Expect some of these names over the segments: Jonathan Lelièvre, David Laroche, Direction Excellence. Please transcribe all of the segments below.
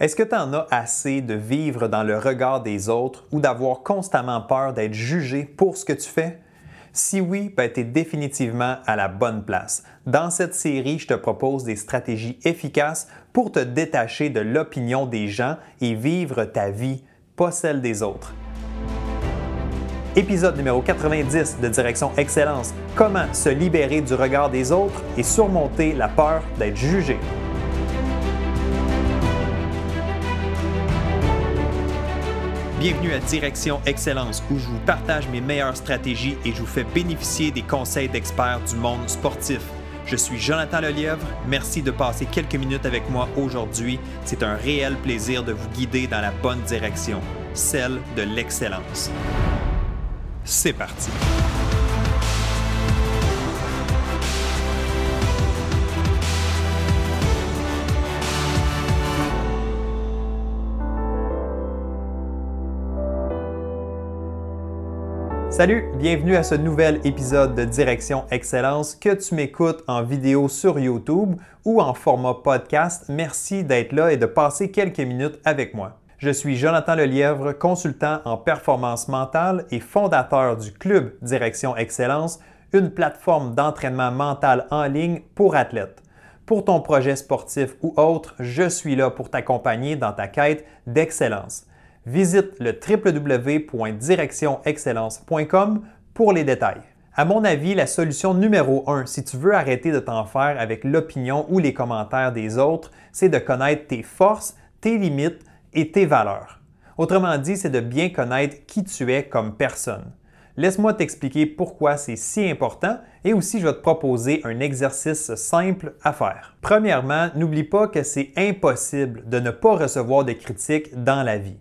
Est-ce que tu en as assez de vivre dans le regard des autres ou d'avoir constamment peur d'être jugé pour ce que tu fais? Si oui, ben tu es définitivement à la bonne place. Dans cette série, je te propose des stratégies efficaces pour te détacher de l'opinion des gens et vivre ta vie, pas celle des autres. Épisode numéro 90 de Direction Excellence. Comment se libérer du regard des autres et surmonter la peur d'être jugé? Bienvenue à Direction Excellence, où je vous partage mes meilleures stratégies et je vous fais bénéficier des conseils d'experts du monde sportif. Je suis Jonathan Lelièvre, merci de passer quelques minutes avec moi aujourd'hui. C'est un réel plaisir de vous guider dans la bonne direction, celle de l'excellence. C'est parti! Salut, bienvenue à ce nouvel épisode de Direction Excellence. Que tu m'écoutes en vidéo sur YouTube ou en format podcast, merci d'être là et de passer quelques minutes avec moi. Je suis Jonathan Lelièvre, consultant en performance mentale et fondateur du club Direction Excellence, une plateforme d'entraînement mental en ligne pour athlètes. Pour ton projet sportif ou autre, je suis là pour t'accompagner dans ta quête d'excellence. Visite le www.directionexcellence.com pour les détails. À mon avis, la solution numéro 1, si tu veux arrêter de t'en faire avec l'opinion ou les commentaires des autres, c'est de connaître tes forces, tes limites et tes valeurs. Autrement dit, c'est de bien connaître qui tu es comme personne. Laisse-moi t'expliquer pourquoi c'est si important et aussi je vais te proposer un exercice simple à faire. Premièrement, n'oublie pas que c'est impossible de ne pas recevoir de critiques dans la vie.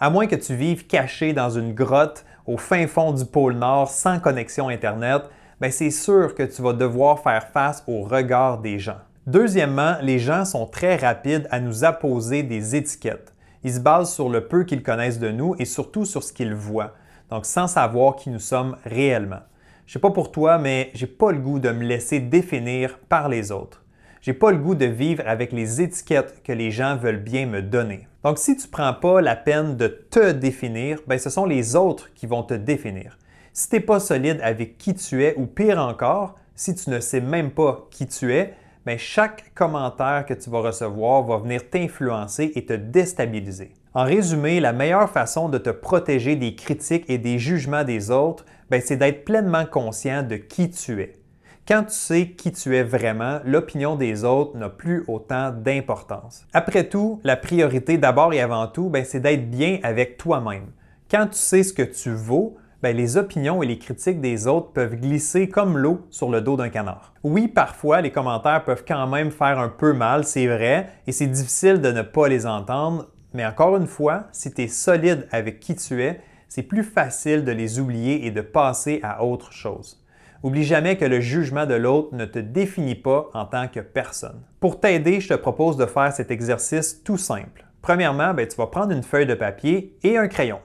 À moins que tu vives caché dans une grotte au fin fond du pôle Nord sans connexion Internet, ben c'est sûr que tu vas devoir faire face au regard des gens. Deuxièmement, les gens sont très rapides à nous apposer des étiquettes. Ils se basent sur le peu qu'ils connaissent de nous et surtout sur ce qu'ils voient, donc sans savoir qui nous sommes réellement. Je sais pas pour toi, mais j'ai pas le goût de me laisser définir par les autres. J'ai pas le goût de vivre avec les étiquettes que les gens veulent bien me donner. Donc, si tu ne prends pas la peine de te définir, ben, ce sont les autres qui vont te définir. Si tu n'es pas solide avec qui tu es, ou pire encore, si tu ne sais même pas qui tu es, ben, chaque commentaire que tu vas recevoir va venir t'influencer et te déstabiliser. En résumé, la meilleure façon de te protéger des critiques et des jugements des autres, ben, c'est d'être pleinement conscient de qui tu es. Quand tu sais qui tu es vraiment, l'opinion des autres n'a plus autant d'importance. Après tout, la priorité d'abord et avant tout, ben, c'est d'être bien avec toi-même. Quand tu sais ce que tu vaux, ben, les opinions et les critiques des autres peuvent glisser comme l'eau sur le dos d'un canard. Oui, parfois, les commentaires peuvent quand même faire un peu mal, c'est vrai, et c'est difficile de ne pas les entendre, mais encore une fois, si tu es solide avec qui tu es, c'est plus facile de les oublier et de passer à autre chose. N'oublie jamais que le jugement de l'autre ne te définit pas en tant que personne. Pour t'aider, je te propose de faire cet exercice tout simple. Premièrement, tu vas prendre une feuille de papier et un crayon.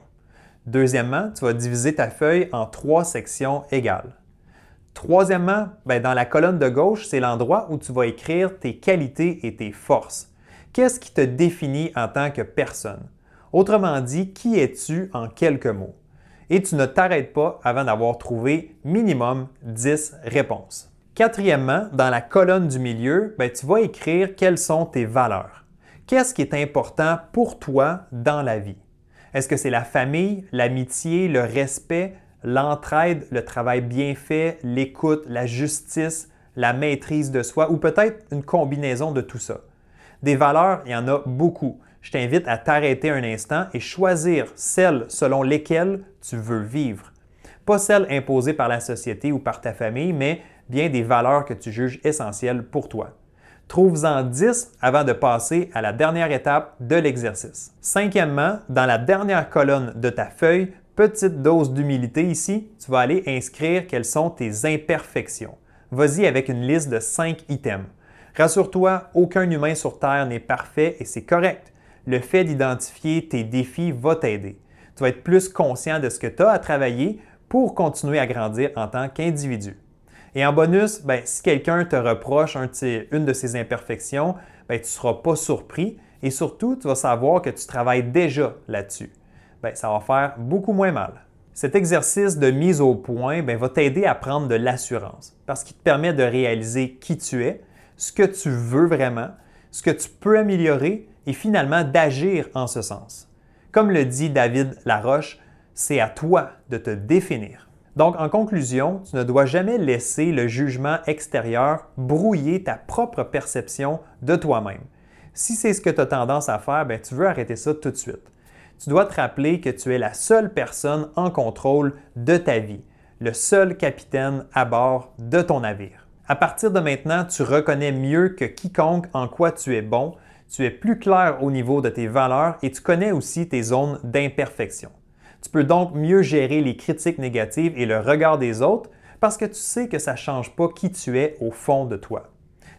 Deuxièmement, tu vas diviser ta feuille en 3 sections égales. Troisièmement, dans la colonne de gauche, c'est l'endroit où tu vas écrire tes qualités et tes forces. Qu'est-ce qui te définit en tant que personne? Autrement dit, qui es-tu en quelques mots? Et tu ne t'arrêtes pas avant d'avoir trouvé minimum 10 réponses. Quatrièmement, dans la colonne du milieu, tu vas écrire quelles sont tes valeurs. Qu'est-ce qui est important pour toi dans la vie? Est-ce que c'est la famille, l'amitié, le respect, l'entraide, le travail bien fait, l'écoute, la justice, la maîtrise de soi ou peut-être une combinaison de tout ça? Des valeurs, il y en a beaucoup. Je t'invite à t'arrêter un instant et choisir celles selon lesquelles tu veux vivre. Pas celles imposées par la société ou par ta famille, mais bien des valeurs que tu juges essentielles pour toi. Trouve-en 10 avant de passer à la dernière étape de l'exercice. Cinquièmement, dans la dernière colonne de ta feuille, petite dose d'humilité ici, tu vas aller inscrire quelles sont tes imperfections. Vas-y avec une liste de 5 items. Rassure-toi, aucun humain sur Terre n'est parfait et c'est correct. Le fait d'identifier tes défis va t'aider. Tu vas être plus conscient de ce que tu as à travailler pour continuer à grandir en tant qu'individu. Et en bonus, si quelqu'un te reproche une de ses imperfections, tu ne seras pas surpris Et surtout, tu vas savoir que tu travailles déjà là-dessus. Bien, ça va faire beaucoup moins mal. Cet exercice de mise au point va t'aider à prendre de l'assurance parce qu'il te permet de réaliser qui tu es, ce que tu veux vraiment, ce que tu peux améliorer et finalement d'agir en ce sens. Comme le dit David Laroche, c'est à toi de te définir. Donc, en conclusion, tu ne dois jamais laisser le jugement extérieur brouiller ta propre perception de toi-même. Si c'est ce que tu as tendance à faire, tu veux arrêter ça tout de suite. Tu dois te rappeler que tu es la seule personne en contrôle de ta vie, le seul capitaine à bord de ton navire. À partir de maintenant, tu reconnais mieux que quiconque en quoi tu es bon, tu es plus clair au niveau de tes valeurs et tu connais aussi tes zones d'imperfection. Tu peux donc mieux gérer les critiques négatives et le regard des autres parce que tu sais que ça ne change pas qui tu es au fond de toi.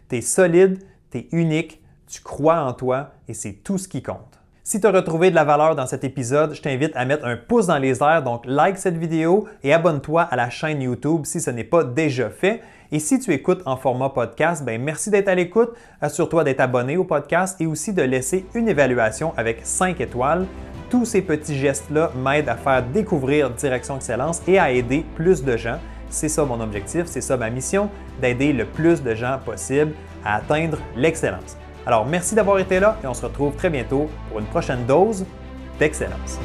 Tu es solide, tu es unique, tu crois en toi et c'est tout ce qui compte. Si tu as retrouvé de la valeur dans cet épisode, je t'invite à mettre un pouce dans les airs, donc like cette vidéo et abonne-toi à la chaîne YouTube si ce n'est pas déjà fait. Et si tu écoutes en format podcast, merci d'être à l'écoute, assure-toi d'être abonné au podcast et aussi de laisser une évaluation avec 5 étoiles. Tous ces petits gestes-là m'aident à faire découvrir Direction Excellence et à aider plus de gens. C'est ça mon objectif, c'est ça ma mission, d'aider le plus de gens possible à atteindre l'excellence. Alors merci d'avoir été là et on se retrouve très bientôt pour une prochaine dose d'excellence.